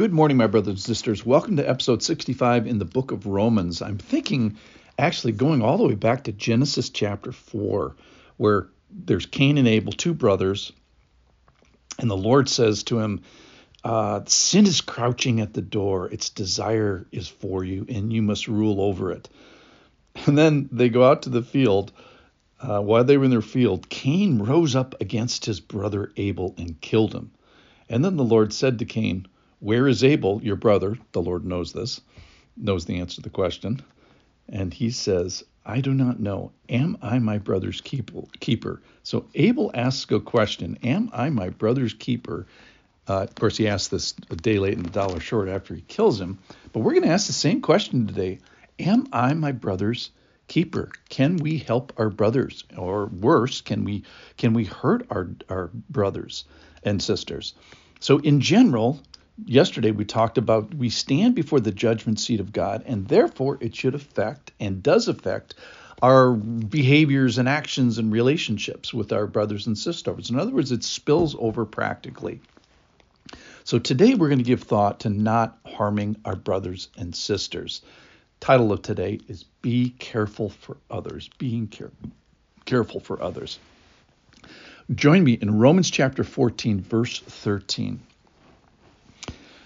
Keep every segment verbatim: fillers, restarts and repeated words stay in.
Good morning, my brothers and sisters. Welcome to episode sixty-five in the book of Romans. I'm thinking actually going all the way back to Genesis chapter four, where there's Cain and Abel, two brothers, and the Lord says to him, uh, sin is crouching at the door. Its desire is for you, and you must rule over it. And then they go out to the field. Uh, while they were in their field, Cain rose up against his brother Abel and killed him. And then the Lord said to Cain, where is Abel, your brother? The Lord knows this, knows the answer to the question. And he says, I do not know. Am I my brother's keeper? So Abel asks a question. Am I my brother's keeper? Uh, of course, he asked this a day late and a dollar short after he kills him. But we're going to ask the same question today. Am I my brother's keeper? Can we help our brothers? Or worse, can we can we hurt our, our brothers and sisters? So in general, yesterday we talked about we stand before the judgment seat of God, and therefore it should affect and does affect our behaviors and actions and relationships with our brothers and sisters. In other words, it spills over practically. So today we're going to give thought to not harming our brothers and sisters. Title of today is Be Careful for Others, Being Care- Careful for Others. Join me in Romans chapter fourteen, verse thirteen.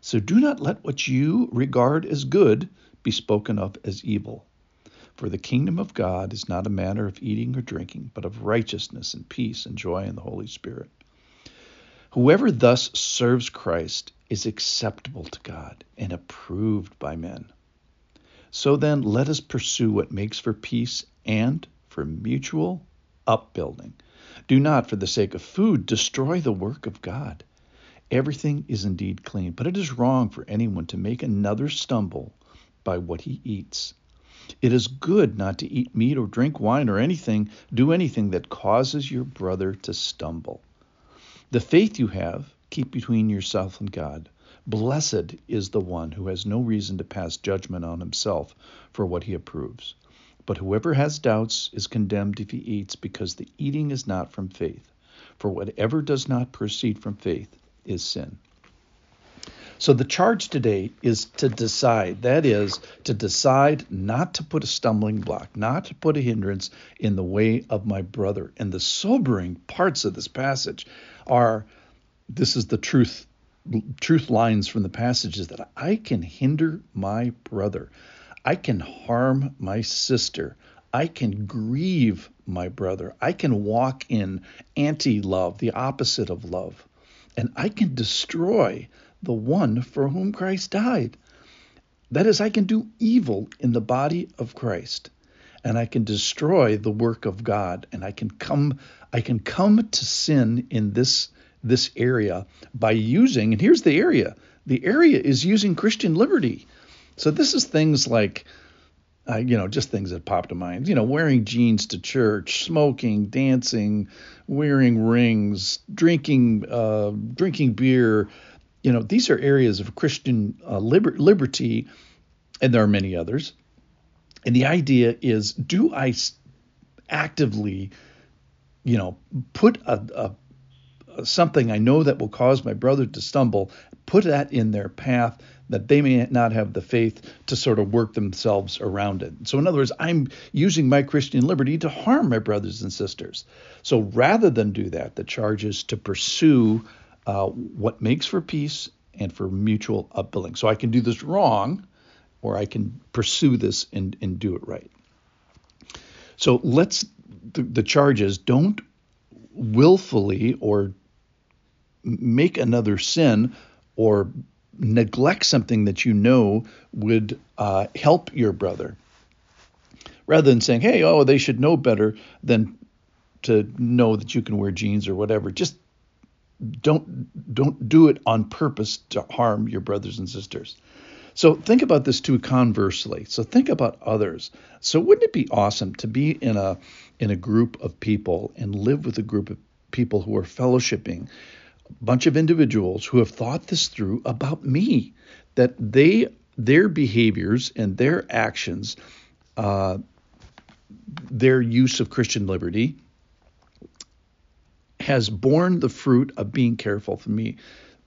So do not let what you regard as good be spoken of as evil. For the kingdom of God is not a matter of eating or drinking, but of righteousness and peace and joy in the Holy Spirit. Whoever thus serves Christ is acceptable to God and approved by men. So then let us pursue what makes for peace and for mutual upbuilding. Do not, for the sake of food, destroy the work of God. Everything is indeed clean, but it is wrong for anyone to make another stumble by what he eats. It is good not to eat meat or drink wine or anything, do anything that causes your brother to stumble. The faith you have, keep between yourself and God. Blessed is the one who has no reason to pass judgment on himself for what he approves. But whoever has doubts is condemned if he eats, because the eating is not from faith. For whatever does not proceed from faith is sin. So the charge today is to decide. That is, to decide not to put a stumbling block, not to put a hindrance in the way of my brother. And the sobering parts of this passage are, this is the truth, truth lines from the passage, is that I can hinder my brother. I can harm my sister. I can grieve my brother. I can walk in anti-love, the opposite of love. And I can destroy the one for whom Christ died. That is, I can do evil in the body of Christ, and I can destroy the work of God, and I can come, I can come to sin in this, this area by using, and here's the area. The area is using Christian liberty. So this is things like, Uh, you know, just things that pop to mind, you know, wearing jeans to church, smoking, dancing, wearing rings, drinking, uh, drinking beer. You know, these are areas of Christian uh, liber- liberty, and there are many others. And the idea is, do I actively, you know, put a, a something I know that will cause my brother to stumble, put that in their path, that they may not have the faith to sort of work themselves around it. So in other words, I'm using my Christian liberty to harm my brothers and sisters. So rather than do that, the charge is to pursue uh, what makes for peace and for mutual upbuilding. So I can do this wrong, or I can pursue this and, and do it right. So let's, the, the charge is, don't willfully or make another sin or neglect something that you know would uh, help your brother. Rather than saying, hey, oh, they should know better than to know that you can wear jeans or whatever, just Don't don't do it on purpose to harm your brothers and sisters. So think about this too conversely. So think about others. So wouldn't it be awesome to be in a in a group of people and live with a group of people who are fellowshipping, a bunch of individuals who have thought this through about me, that they their behaviors and their actions, uh, their use of Christian liberty has borne the fruit of being careful for me,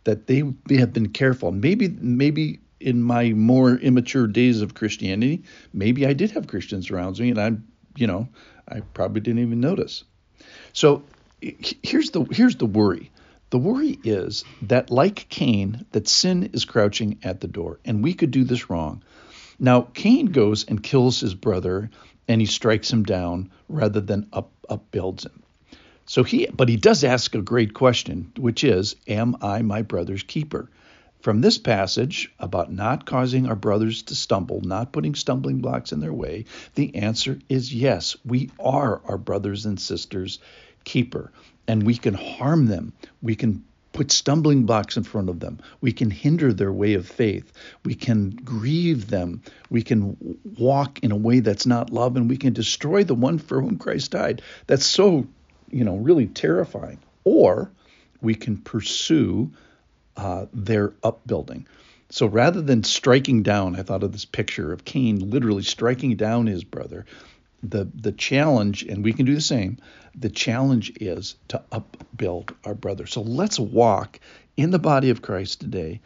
that they have been careful. Maybe maybe in my more immature days of Christianity, maybe I did have Christians around me, and I, you know, I probably didn't even notice. So here's the here's the worry. The worry is that, like Cain, that sin is crouching at the door, and we could do this wrong. Now, Cain goes and kills his brother, and he strikes him down rather than up upbuilds him. So he, but he does ask a great question, which is, am I my brother's keeper? From this passage about not causing our brothers to stumble, not putting stumbling blocks in their way, the answer is yes, we are our brothers and sisters' keeper, and we can harm them. We can put stumbling blocks in front of them. We can hinder their way of faith. We can grieve them. We can walk in a way that's not love, and we can destroy the one for whom Christ died. That's so, you know, really terrifying. Or we can pursue uh, their upbuilding. So rather than striking down, I thought of this picture of Cain literally striking down his brother. The the challenge, and we can do the same, the challenge is to upbuild our brother. So let's walk in the body of Christ today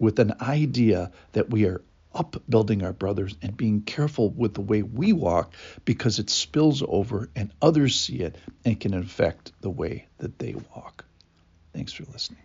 with an idea that we are upbuilding our brothers and being careful with the way we walk, because it spills over and others see it and can affect the way that they walk. Thanks for listening.